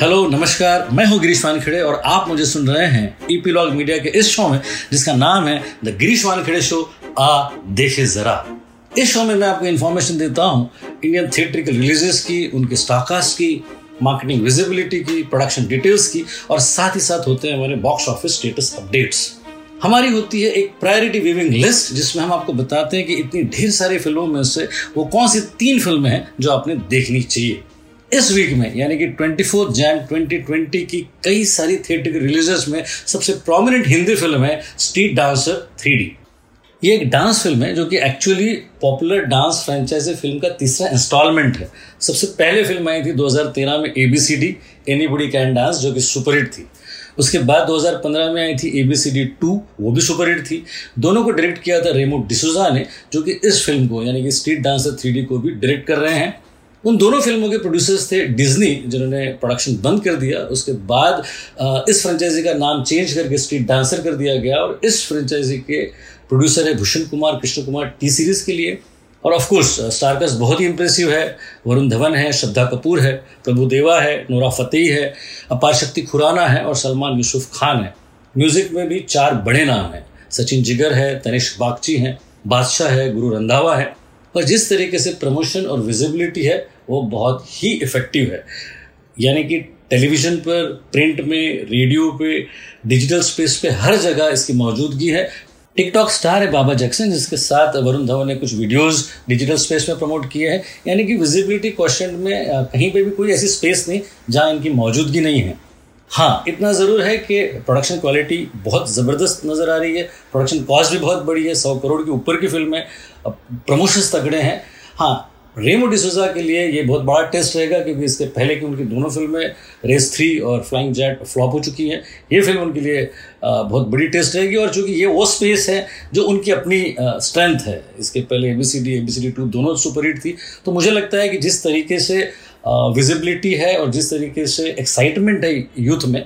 Hello नमस्कार, मैं हूँ गिरीश वानखडे और आप मुझे सुन रहे हैं ईपीलॉग मीडिया के इस शो में जिसका नाम है द गिरीश वानखडे शो। आ देखे जरा, इस शो में मैं आपको इन्फॉर्मेशन देता हूँ इंडियन थिएट्रिकल रिलीजेस की, उनके स्टॉककास्ट की, मार्केटिंग विजिबिलिटी की, प्रोडक्शन डिटेल्स की, और साथ ही साथ होते हैं हमारे बॉक्स ऑफिस स्टेटस अपडेट्स। हमारी होती है एक प्रायोरिटी व्यूइंग लिस्ट जिसमें हम आपको बताते हैं कि इतनी ढेर सारी फिल्मों में से वो कौन सी 3 फिल्में हैं जो आपने देखनी चाहिए। इस वीक में यानी कि 24 जैन 2020 की कई सारी थिएटर रिलीजेस में सबसे प्रोमिनेंट हिंदी फिल्म है स्ट्रीट डांसर 3डी। ये एक डांस फिल्म है जो कि actually popular dance franchise film का तीसरा इंस्टॉलमेंट है। सबसे पहले फिल्म आई थी 2013 में एबीसीडी एनीबॉडी कैन डांस जो कि सुपरहिट थी। उसके बाद 2015 में आई थी एबीसीडी 2, वो भी सुपरहिट थी। दोनों को डायरेक्ट किया था रेमो डिसोजा ने, जो कि इस फिल्म को यानी कि स्ट्रीट डांसर 3डी को भी डायरेक्ट कर रहे हैं। उन दोनों फिल्मों के प्रोड्यूसर्स थे डिजनी, जिन्होंने प्रोडक्शन बंद कर दिया। उसके बाद इस फ्रेंचाइजी का नाम चेंज करके स्ट्रीट डांसर कर दिया गया और इस फ्रेंचाइजी के प्रोड्यूसर है भूषण कुमार, कृष्ण कुमार टी सीरीज़ के लिए। और ऑफकोर्स स्टारकास्ट बहुत ही इंप्रेसिव है। वरुण धवन है, श्रद्धा कपूर है, प्रभुदेवा है, नोरा फतेही है, अपार शक्ति खुराना है और सलमान यूसुफ खान है। म्यूजिक में भी 4 बड़े नाम हैं, सचिन जिगर है, तनिष्क बागची है, बादशाह है, गुरु रंधावा है। और जिस तरीके से प्रमोशन और विजिबिलिटी है वो बहुत ही इफेक्टिव है, यानी कि टेलीविज़न पर, प्रिंट में, रेडियो पे, डिजिटल स्पेस पे, हर जगह इसकी मौजूदगी है। टिकटॉक स्टार है बाबा जैक्सन, जिसके साथ वरुण धवन ने कुछ वीडियोस डिजिटल स्पेस में प्रमोट किए हैं। यानी कि विजिबिलिटी क्वेश्चन में कहीं पे भी कोई ऐसी स्पेस नहीं जहाँ इनकी मौजूदगी नहीं है। हाँ, इतना ज़रूर है कि प्रोडक्शन क्वालिटी बहुत ज़बरदस्त नज़र आ रही है, प्रोडक्शन कॉस्ट भी बहुत बड़ी है, 100 करोड़ के ऊपर की फिल्म है, प्रमोशंस तगड़े हैं। हाँ, रेमो डिसोजा के लिए ये बहुत बड़ा टेस्ट रहेगा क्योंकि इसके पहले की उनकी दोनों फिल्में रेस 3 और फ्लाइंग जैट फ्लॉप हो चुकी हैं। ये फिल्म उनके लिए बहुत बड़ी टेस्ट रहेगी और चूँकि ये वो स्पेस है जो उनकी अपनी स्ट्रेंथ है। इसके पहले एबीसीडी 2 दोनों सुपरहिट थी। तो मुझे लगता है कि जिस तरीके से विजिबिलिटी है और जिस तरीके से एक्साइटमेंट है यूथ में,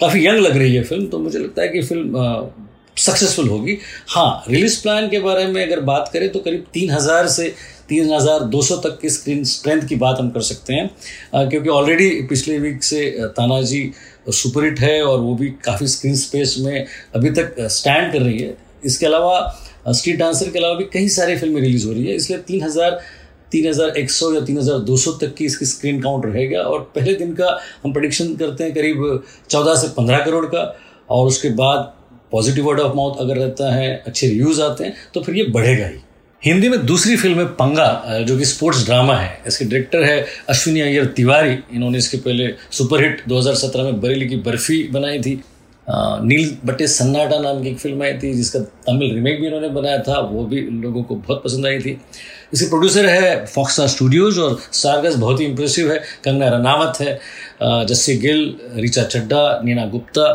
काफ़ी यंग लग रही है फिल्म, तो मुझे लगता है कि फिल्म सक्सेसफुल होगी। हाँ, रिलीज प्लान के बारे में अगर बात करें तो करीब 3000 से 3200 तक की स्क्रीन स्ट्रेंथ की बात हम कर सकते हैं क्योंकि ऑलरेडी पिछले वीक से तानाजी सुपरहिट है और वो भी काफ़ी स्क्रीन स्पेस में अभी तक स्टैंड कर रही है। इसके अलावा स्ट्रीट डांसर के अलावा भी कई सारी फिल्में रिलीज़ हो रही है, इसलिए 3100 या 3200 तक की इसकी स्क्रीन काउंट रहेगा। और पहले दिन का हम प्रेडिक्शन करते हैं करीब 14 से 15 करोड़ का, और उसके बाद पॉजिटिव वर्ड ऑफ माउथ अगर रहता है, अच्छे रिव्यूज़ आते हैं, तो फिर ये बढ़ेगा ही। हिंदी में दूसरी फिल्म है पंगा, जो कि स्पोर्ट्स ड्रामा है। इसके डायरेक्टर है अश्विनी अय्यर तिवारी। इन्होंने इसके पहले सुपरहिट 2017 में बरेली की बर्फी बनाई थी। नील बटे सन्नाटा नाम की एक फिल्म आई थी जिसका तमिल रीमेक भी इन्होंने बनाया था, वो भी लोगों को बहुत पसंद आई थी। इसके प्रोड्यूसर है फॉक्सा स्टूडियोज़ और स्टारकास्ट बहुत ही इंप्रेसिव है। कंगना रनावत है, जस्सी गिल, रिचा चड्डा, नीना गुप्ता।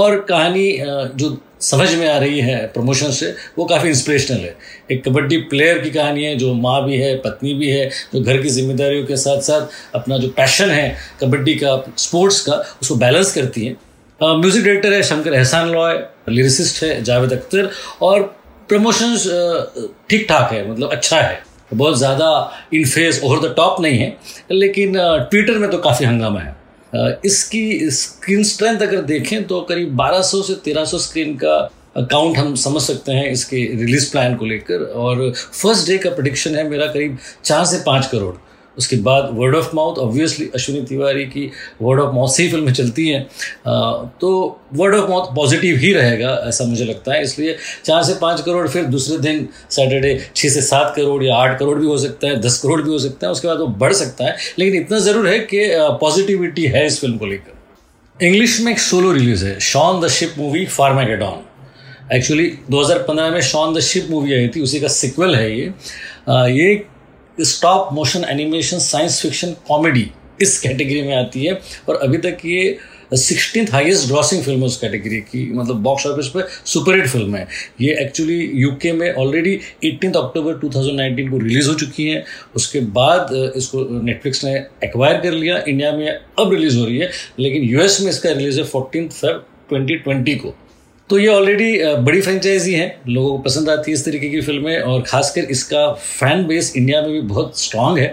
और कहानी जो समझ में आ रही है प्रमोशन से, वो काफ़ी इंस्पिरेशनल है। एक कबड्डी प्लेयर की कहानी है जो माँ भी है, पत्नी भी है, जो घर की जिम्मेदारियों के साथ साथ अपना जो पैशन है कबड्डी का, स्पोर्ट्स का, उसको बैलेंस करती है। म्यूज़िक डायरेक्टर है शंकर एहसान लॉय, लिरिसिस्ट है जावेद अख्तर। और प्रमोशंस ठीक ठाक है, मतलब अच्छा है, बहुत ज़्यादा in face over the top नहीं है, लेकिन ट्विटर में तो काफ़ी हंगामा है। इसकी स्क्रीन स्ट्रेंथ अगर देखें तो करीब 1200 से 1300 स्क्रीन का काउंट हम समझ सकते हैं इसके रिलीज़ प्लान को लेकर। और फर्स्ट डे का प्रेडिक्शन है मेरा करीब 4 से 5 करोड़। उसके बाद word of mouth, obviously Ashwini Tiwari की वर्ड ऑफ माउथ से ही फिल्में चलती हैं, तो वर्ड ऑफ माउथ पॉजिटिव ही रहेगा ऐसा मुझे लगता है, इसलिए 4 से 5 करोड़। फिर दूसरे दिन सैटरडे 6 से 7 करोड़ या 8 करोड़ भी हो सकता है, 10 करोड़ भी हो सकता है। उसके बाद वो बढ़ सकता है, लेकिन इतना ज़रूर है कि पॉजिटिविटी है इस फिल्म को लेकर। इंग्लिश में एक सोलो रिलीज़ है, Shaun on the ship movie Farmageddon. Actually 2015 में Shaun on the ship movie आई थी, उसी का सिक्वल है ये। ये stop motion animation science fiction comedy इस कैटेगरी में आती है और अभी तक ये 16th हाईएस्ट ग्रॉसिंग फिल्म है उस कैटेगरी की, मतलब बॉक्स ऑफिस पर सुपरहिट फिल्म है। ये एक्चुअली यूके में ऑलरेडी 18 अक्टूबर 2019 को रिलीज़ हो चुकी है। उसके बाद इसको नेटफ्लिक्स ने एक्वायर कर लिया। इंडिया में अब रिलीज़ हो रही है, लेकिन यूएस में इसका रिलीज़ है 14 फेब 2020 को। तो ये ऑलरेडी बड़ी फ्रेंचाइजी है, लोगों को पसंद आती है इस तरीके की फिल्में और खासकर इसका फैन बेस इंडिया में भी बहुत स्ट्रांग है।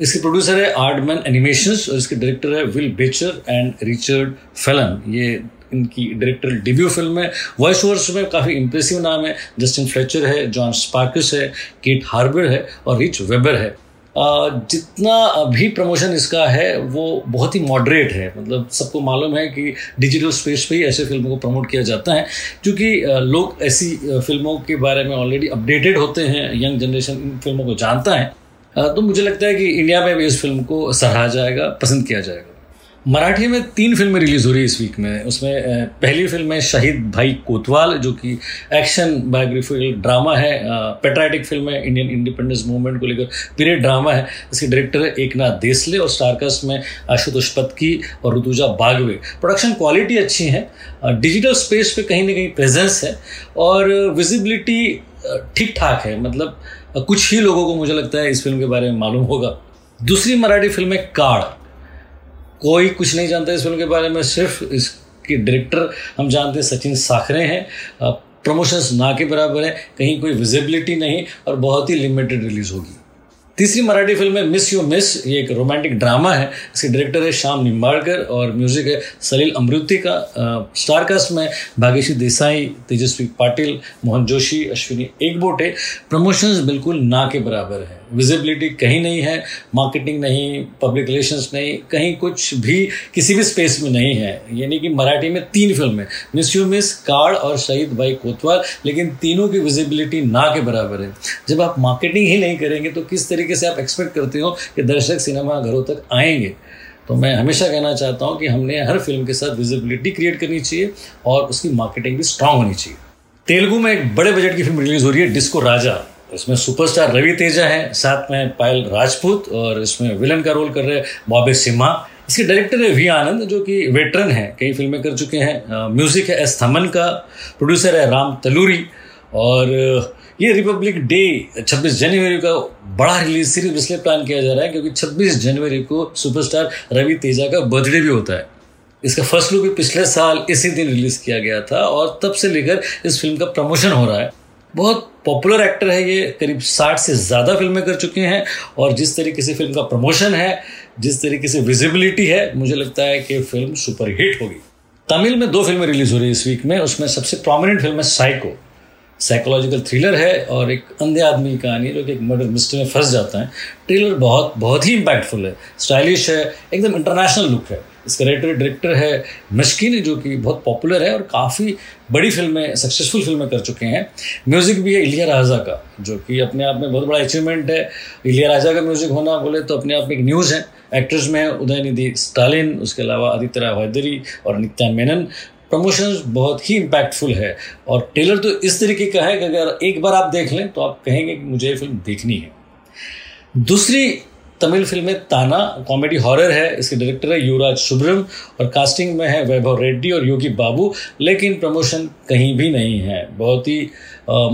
इसके प्रोड्यूसर है आर्डमैन एनिमेशंस और इसके डायरेक्टर है Will Becher and Richard Phelan. ये इनकी डायरेक्टर डेब्यू फिल्म है। वॉइस ओवर्स में काफ़ी इंप्रेसिव नाम है, जस्टिन फ्लेचर है, जॉन स्पार्कस है, केट हार्बर है और रिच वेबर है। जितना भी प्रमोशन इसका है वो बहुत ही मॉडरेट है, मतलब सबको मालूम है कि डिजिटल स्पेस पे ही ऐसे फिल्मों को प्रमोट किया जाता है क्योंकि लोग ऐसी फिल्मों के बारे में ऑलरेडी अपडेटेड होते हैं, यंग जनरेशन इन फिल्मों को जानता है। तो मुझे लगता है कि इंडिया में भी इस फिल्म को सराहा जाएगा, पसंद किया जाएगा। मराठी में 3 फिल्में रिलीज़ हो रही है इस वीक में। उसमें पहली फिल्म है शहीद भाई कोतवाल जो कि एक्शन बायोग्राफिकल ड्रामा है, पेट्राइटिक फिल्म है, इंडियन इंडिपेंडेंस मूवमेंट को लेकर पीरियड ड्रामा है। इसके डायरेक्टर है एकनाथ देसले और स्टारकास्ट में आशुतोष पत्की और ऋतुजा बागवे। प्रोडक्शन क्वालिटी अच्छी है, डिजिटल स्पेस पे कहीं ना कहीं प्रेजेंस है और विजिबिलिटी ठीक ठाक है, मतलब कुछ ही लोगों को मुझे लगता है इस फिल्म के बारे में मालूम होगा। दूसरी मराठी फिल्म है काळ। कोई कुछ नहीं जानता इस फिल्म के बारे में, सिर्फ इसके डायरेक्टर हम जानते हैं सचिन साखरे हैं। प्रमोशंस ना के बराबर है, कहीं कोई विजिबिलिटी नहीं और बहुत ही लिमिटेड रिलीज़ होगी। तीसरी मराठी फिल्म है मिस यू मिस। ये एक रोमांटिक ड्रामा है, इसके डायरेक्टर है श्याम निम्बाड़कर और म्यूजिक है सलील अमृति का। स्टारकास्ट में भाग्यश्री देसाई, तेजस्वी पाटिल, मोहन जोशी, अश्विनी एकबोटे। प्रमोशंस बिल्कुल ना के बराबर है, विजिबिलिटी कहीं नहीं है, मार्केटिंग नहीं, पब्लिक रिलेशंस नहीं, कहीं कुछ भी किसी भी स्पेस में नहीं है। यानी कि मराठी में 3 फिल्में, मिस यू मिस, काळ और शहीद भाई कोतवाल, लेकिन तीनों की विजिबिलिटी ना के बराबर है। जब आप मार्केटिंग ही नहीं करेंगे तो किस तरीके से आप एक्सपेक्ट करते हो कि दर्शक सिनेमा घरों तक आएंगे। तो मैं हमेशा कहना चाहता हूं कि हमने हर फिल्म के साथ विजिबिलिटी क्रिएट करनी चाहिए और उसकी मार्केटिंग भी स्ट्रांग होनी चाहिए। तेलुगु में एक बड़े बजट की फिल्म रिलीज हो रही है, डिस्को राजा। इसमें सुपरस्टार रवि तेजा है, साथ में पायल राजपूत और इसमें विलन का रोल कर रहे बॉबे सिम्हा। इसके डायरेक्टर है वी आनंद जो कि वेटरन है, कई फिल्में कर चुके हैं। म्यूजिक है एस थमन का, प्रोड्यूसर है राम तलूरी और ये रिपब्लिक डे 26 जनवरी का बड़ा रिलीज सिर्फ इसलिए प्लान किया जा रहा है क्योंकि 26 जनवरी को सुपरस्टार रवि तेजा का बर्थडे भी होता है। इसका फर्स्ट लुक भी पिछले साल इसी दिन रिलीज किया गया था और तब से लेकर इस फिल्म का प्रमोशन हो रहा है। बहुत पॉपुलर एक्टर है ये, करीब 60 से ज़्यादा फिल्में कर चुके हैं और जिस तरीके से फिल्म का प्रमोशन है, जिस तरीके से विजिबिलिटी है, मुझे लगता है कि फिल्म सुपरहिट होगी। तमिल में 2 फिल्में रिलीज हो रही है इस वीक में। उसमें सबसे प्रोमिनेंट फिल्म है साइको, साइकोलॉजिकल थ्रिलर है और एक अंधे आदमी की कहानी है जो कि एक मर्डर मिस्ट्री में फंस जाता है। ट्रेलर बहुत ही इम्पैक्टफुल है, स्टाइलिश है, एकदम इंटरनेशनल लुक है। इसका राइटर डायरेक्टर है मशकीन जो कि बहुत पॉपुलर है और काफ़ी बड़ी फिल्में, सक्सेसफुल फिल्में कर चुके हैं। म्यूज़िक भी है इलिया राजा का जो कि अपने आप में बहुत बड़ा अचीवमेंट है। इलिया राजा का म्यूज़िक होना बोले तो अपने आप में एक न्यूज़ है। एक्टर्स में उदयनिधि स्टालिन, उसके अलावा आदित्य राव हैदरी और नित्या मेनन। प्रमोशंस बहुत ही इम्पैक्टफुल है और ट्रेलर तो इस तरीके का है कि अगर एक बार आप देख लें तो आप कहेंगे कि मुझे ये फिल्म देखनी है। दूसरी तमिल फिल्म है ताना, कॉमेडी हॉरर है। इसके डायरेक्टर है युवराज सुब्रम और कास्टिंग में है वैभव रेड्डी और योगी बाबू, लेकिन प्रमोशन कहीं भी नहीं है, बहुत ही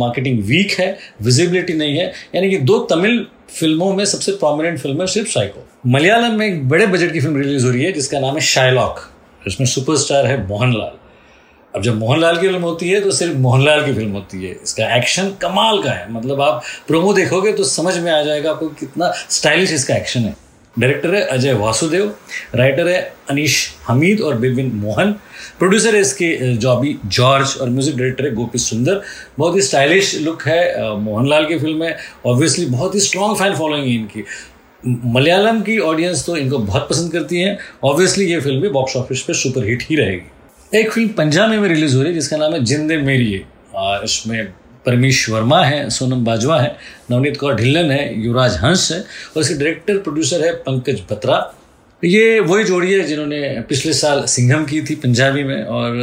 मार्केटिंग वीक है, विजिबिलिटी नहीं है। यानी कि 2 तमिल फिल्मों में सबसे प्रोमिनेंट फिल्म है सिर्फ साइको। मलयालम में एक बड़े बजट की फिल्म रिलीज हो रही है जिसका नाम है शायलॉक। इसमें सुपरस्टार है मोहनलाल। अब जब मोहनलाल की फिल्म होती है तो सिर्फ मोहनलाल की फिल्म होती है। इसका एक्शन कमाल का है, मतलब आप प्रोमो देखोगे तो समझ में आ जाएगा आपको कितना स्टाइलिश इसका एक्शन है। डायरेक्टर है अजय वासुदेव, राइटर है अनीश हमीद और बिपिन मोहन, प्रोड्यूसर है इसके जॉबी जॉर्ज और म्यूजिक डायरेक्टर है गोपी सुंदर। बहुत ही स्टाइलिश लुक है, मोहनलाल की फिल्म है, ऑब्वियसली बहुत ही स्ट्रॉन्ग फैन फॉलोइंग है इनकी। मलयालम की ऑडियंस तो इनको बहुत पसंद करती है, ऑब्वियसली ये फिल्म भी बॉक्स ऑफिस पर सुपरहिट ही रहेगी। एक फिल्म पंजाबी में रिलीज़ हो रही है जिसका नाम है जिंदे मेरिए। इसमें परमेश वर्मा है, सोनम बाजवा है, नवनीत कौर ढिल्लन है, युवराज हंस है और इसके डायरेक्टर प्रोड्यूसर है पंकज बत्रा। ये वही जोड़ी है जिन्होंने पिछले साल सिंघम की थी पंजाबी में और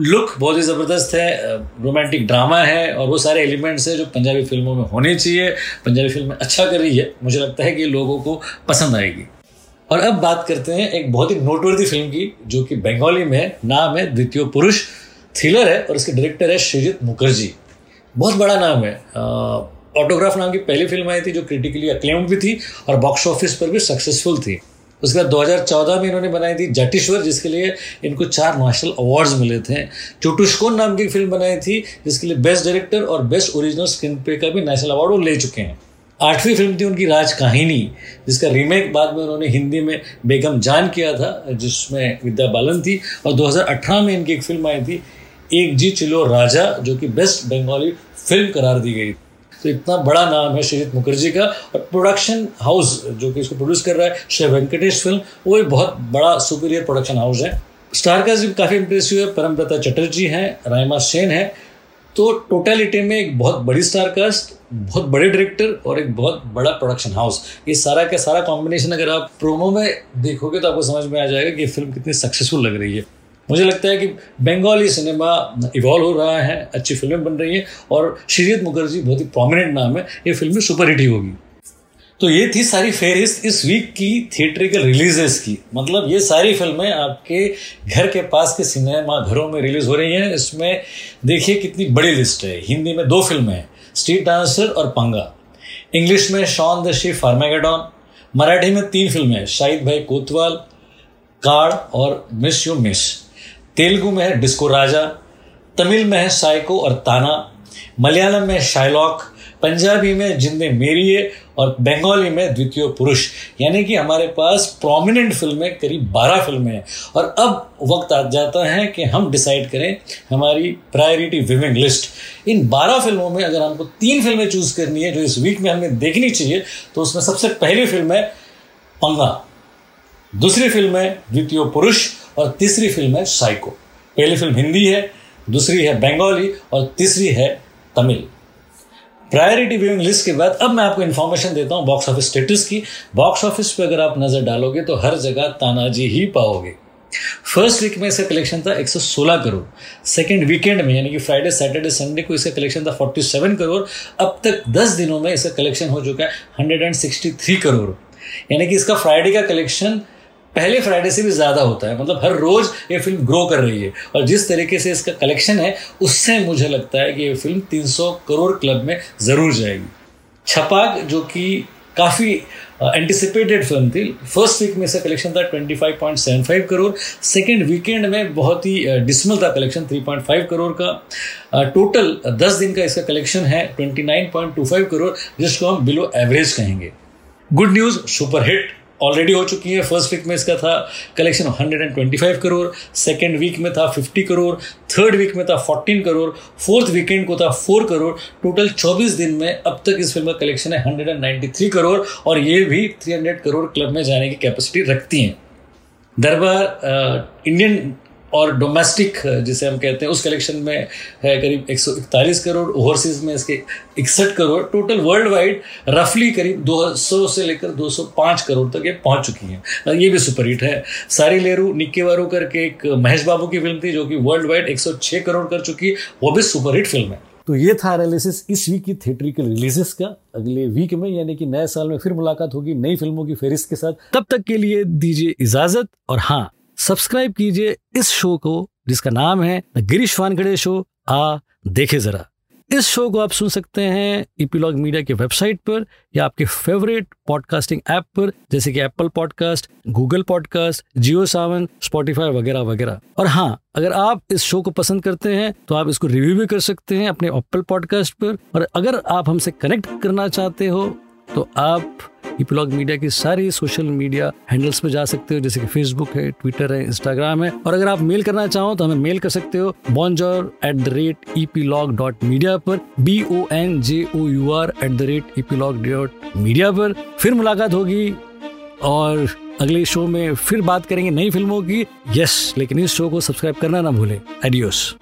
लुक बहुत ही ज़बरदस्त है, रोमांटिक ड्रामा है और वो सारे एलिमेंट्स हैं जो पंजाबी फिल्मों में होने चाहिए। पंजाबी फिल्में अच्छा कर रही है, मुझे लगता है कि लोगों को पसंद आएगी। और अब बात करते हैं एक बहुत ही नोटवर्दी फिल्म की जो कि बंगाली में नाम है द्वितीय पुरुष, थ्रिलर है और इसके डायरेक्टर है श्रीजित मुखर्जी। बहुत बड़ा नाम है, ऑटोग्राफ नाम की पहली फिल्म आई थी जो क्रिटिकली अक्लेम्ड भी थी और बॉक्स ऑफिस पर भी सक्सेसफुल थी। उसके बाद 2014 में इन्होंने बनाई थी जटेश्वर जिसके लिए इनको 4 नेशनल अवार्ड्स मिले थे। चोटुष्कोन नाम की फिल्म बनाई थी जिसके लिए बेस्ट डायरेक्टर और बेस्ट ओरिजिनल स्क्रीन प्ले का भी नेशनल अवार्ड वो ले चुके हैं। आठवीं फिल्म थी उनकी राज कहानी, जिसका रीमेक बाद में उन्होंने हिंदी में बेगम जान किया था, जिसमें विद्या बालन थी। और 2018 में इनकी एक फिल्म आई थी एक जी चिलो राजा, जो कि बेस्ट बंगाली फिल्म करार दी गई। तो इतना बड़ा नाम है श्रीजित मुखर्जी का, और प्रोडक्शन हाउस जो कि इसको प्रोड्यूस कर रहा है श्री वेंकटेश फिल्म, वो एक बहुत बड़ा सुपीरियर प्रोडक्शन हाउस है। स्टारकास्ट भी काफ़ी इंप्रेसिव है, परमप्रता चटर्जी हैं, रायमा सेन है। तो टोटलिटी में एक बहुत बड़ी स्टारकास्ट, बहुत बड़े डायरेक्टर और एक बहुत बड़ा प्रोडक्शन हाउस, ये सारा का सारा कॉम्बिनेशन अगर आप प्रोमो में देखोगे तो आपको समझ में आ जाएगा कि ये फिल्म कितनी सक्सेसफुल लग रही है। मुझे लगता है कि बंगाली सिनेमा इवॉल्व हो रहा है, अच्छी फिल्में बन रही हैं और श्रीजित मुखर्जी बहुत ही प्रोमिनेंट नाम है, ये फिल्में सुपरहिट ही होगी। तो ये थी सारी फेहरिस्त इस वीक की थिएट्रिकल रिलीजेस की। मतलब ये सारी फिल्में आपके घर के पास के सिनेमा घरों में रिलीज़ हो रही हैं। इसमें देखिए कितनी बड़ी लिस्ट है। हिंदी में 2 फिल्में हैं, स्ट्रीट डांसर और पंगा। इंग्लिश में Shaun on the ship movie. Marathi में 3 फिल्में हैं, शहीद भाई कोतवाल, कार्ड और मिस यू मिस। तेलुगु में है डिस्को राजा, तमिल में है साइको और ताना, मलयालम में शाइलॉक, पंजाबी में जिंदे मेरिए और बंगाली में द्वितीय पुरुष। यानी कि हमारे पास प्रोमिनेंट फिल्में करीब 12 फिल्में हैं। और अब वक्त आ जाता है कि हम डिसाइड करें हमारी प्रायोरिटी व्यूइंग लिस्ट। इन 12 फिल्मों में अगर हमको 3 फिल्में चूज़ करनी है जो इस वीक में हमें देखनी चाहिए, तो उसमें सबसे पहली फिल्म है पंगा, दूसरी फिल्म है द्वितीय पुरुष और तीसरी फिल्म है साइको। पहली फिल्म हिंदी है, दूसरी है बंगाली और तीसरी है तमिल। प्रायोरिटी व्यूइंग लिस्ट के बाद अब मैं आपको इन्फॉर्मेशन देता हूँ बॉक्स ऑफिस स्टेटस की। बॉक्स ऑफिस पे अगर आप नज़र डालोगे तो हर जगह तानाजी ही पाओगे। फर्स्ट वीक में इसका कलेक्शन था 116 करोड़। सेकेंड वीकेंड में यानी कि फ्राइडे सैटरडे संडे को इसका कलेक्शन था 47 करोड़। अब तक 10 दिनों में इसका कलेक्शन हो चुका है 163 करोड़। यानी कि इसका फ्राइडे का कलेक्शन पहले फ्राइडे से भी ज़्यादा होता है। मतलब हर रोज़ ये फिल्म ग्रो कर रही है और जिस तरीके से इसका कलेक्शन है उससे मुझे लगता है कि ये फिल्म 300 करोड़ क्लब में ज़रूर जाएगी। छपाक जो कि काफ़ी एंटिसिपेटेड फिल्म थी, फर्स्ट वीक में इसका कलेक्शन था 25.75 करोड़। सेकेंड वीकेंड में बहुत ही डिसमल था कलेक्शन, 3.5 करोड़ का। टोटल 10 दिन का इसका कलेक्शन है 29.25 करोड़, जिसको हम बिलो एवरेज कहेंगे। गुड न्यूज़ सुपरहिट ऑलरेडी हो चुकी है। फर्स्ट वीक में इसका था कलेक्शन 125 करोड़, सेकेंड वीक में था 50 करोड़, थर्ड वीक में था 14 करोड़, फोर्थ वीकेंड को था 4 करोड़। टोटल 24 दिन में अब तक इस फिल्म का कलेक्शन है 193 करोड़ और ये भी 300 करोड़ क्लब में जाने की कैपेसिटी रखती हैं। दरबार इंडियन और डोमेस्टिक जिसे हम कहते हैं उस कलेक्शन में है करीब 141 करोड़, ओवरसीज में इसके 61 करोड़। टोटल वर्ल्ड वाइड रफली करीब 200 से लेकर 205 करोड़ तक ये पहुंच चुकी हैं। ये भी सुपरहिट है। सारी लेरू निक्केवारू करके एक महेश बाबू की फिल्म थी जो कि वर्ल्ड वाइड 106 करोड़ कर चुकी है, वो भी सुपरहिट फिल्म है। तो ये था एनालिसिस इस वीक की थिएट्रिकल रिलीजेस का। अगले वीक में यानी कि नए साल में फिर मुलाकात होगी नई फिल्मों की फहरिस्त के साथ। तब तक के लिए दीजिए इजाजत और हाँ, सब्सक्राइब कीजिए इस शो को जिसका नाम है द गिरीश वानखडे शो। देखे जरा इस शो को आप सुन सकते हैं ईपीलॉग मीडिया के वेबसाइट पर या आपके फेवरेट पॉडकास्टिंग ऐप पर, जैसे कि Apple podcast, Google podcast, Jio Saavn, Spotify वगैरह वगैरह। और हाँ, अगर आप इस शो को पसंद करते हैं तो आप इसको रिव्यू भी कर सकते हैं अपने एप्पल पॉडकास्ट पर। और अगर आप हमसे कनेक्ट करना चाहते हो तो आप ईपीलॉग मीडिया की सारी सोशल मीडिया हैंडल्स पर जा सकते हो, जैसे कि फेसबुक है, ट्विटर है, इंस्टाग्राम है। और अगर आप मेल करना चाहो तो हमें मेल कर सकते हो bonjour@epilog.media पर, bonjour@epilog.media पर। फिर मुलाकात होगी और अगले शो में फिर बात करेंगे नई फिल्मों की। यस, लेकिन इस शो को सब्सक्राइब करना ना भूलें। एडियोस।